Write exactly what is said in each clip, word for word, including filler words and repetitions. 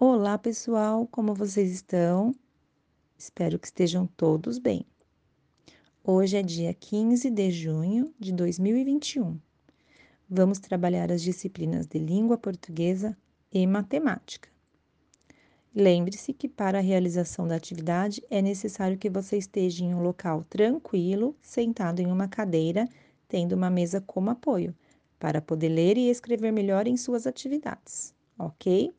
Olá pessoal, como vocês estão? Espero que estejam todos bem. Hoje é dia quinze de junho de dois mil e vinte e um. Vamos trabalhar as disciplinas de língua portuguesa e matemática. Lembre-se que para a realização da atividade é necessário que você esteja em um local tranquilo, sentado em uma cadeira, tendo uma mesa como apoio, para poder ler e escrever melhor em suas atividades, ok?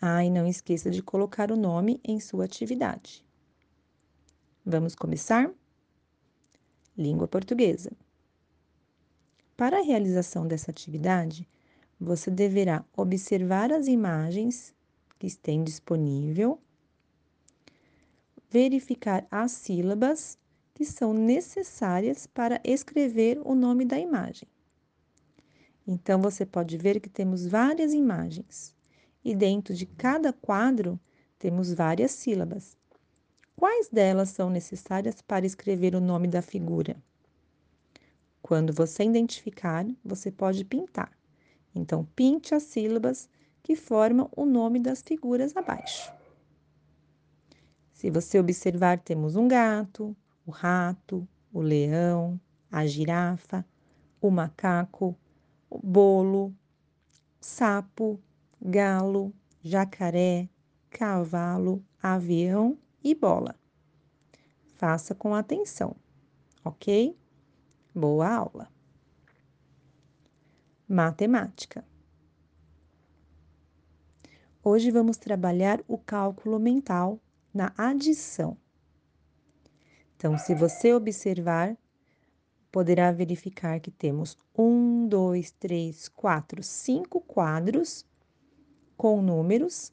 Ah, e não esqueça de colocar o nome em sua atividade. Vamos começar? Língua portuguesa. Para a realização dessa atividade, você deverá observar as imagens que estão disponível, verificar as sílabas que são necessárias para escrever o nome da imagem. Então, você pode ver que temos várias imagens. E dentro de cada quadro, temos várias sílabas. Quais delas são necessárias para escrever o nome da figura? Quando você identificar, você pode pintar. Então, pinte as sílabas que formam o nome das figuras abaixo. Se você observar, temos um gato, o rato, o leão, a girafa, o macaco, o bolo, o sapo, galo, jacaré, cavalo, avião e bola. Faça com atenção, ok? Boa aula! Matemática. Hoje vamos trabalhar o cálculo mental na adição. Então, se você observar, poderá verificar que temos um, dois, três, quatro, cinco quadros com números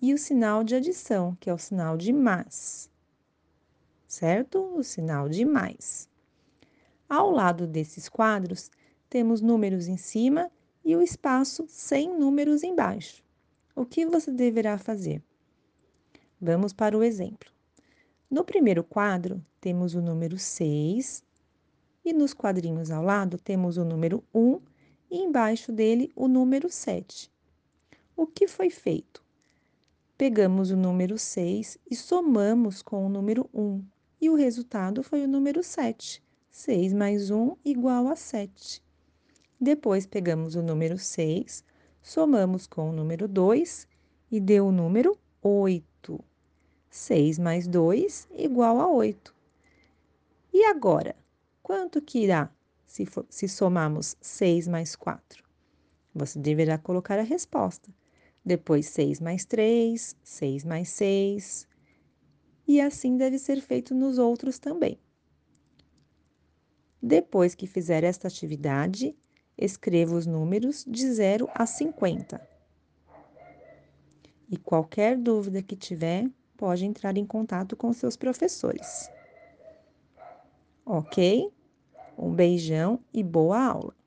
e o sinal de adição, que é o sinal de mais, certo? O sinal de mais. Ao lado desses quadros, temos números em cima e o espaço sem números embaixo. O que você deverá fazer? Vamos para o exemplo. No primeiro quadro, temos o número seis e nos quadrinhos ao lado, temos o número um e embaixo dele o número sete. O que foi feito? Pegamos o número seis e somamos com o número um. E o resultado foi o número sete. seis mais um igual a sete. Depois pegamos o número seis, somamos com o número dois e deu o número oito. seis mais dois igual a oito. E agora? Quanto que irá se, for, se somarmos seis mais quatro? Você deverá colocar a resposta. Depois, seis mais três, seis mais seis. E assim deve ser feito nos outros também. Depois que fizer esta atividade, escreva os números de zero a cinquenta. E qualquer dúvida que tiver, pode entrar em contato com seus professores. Ok? Um beijão e boa aula!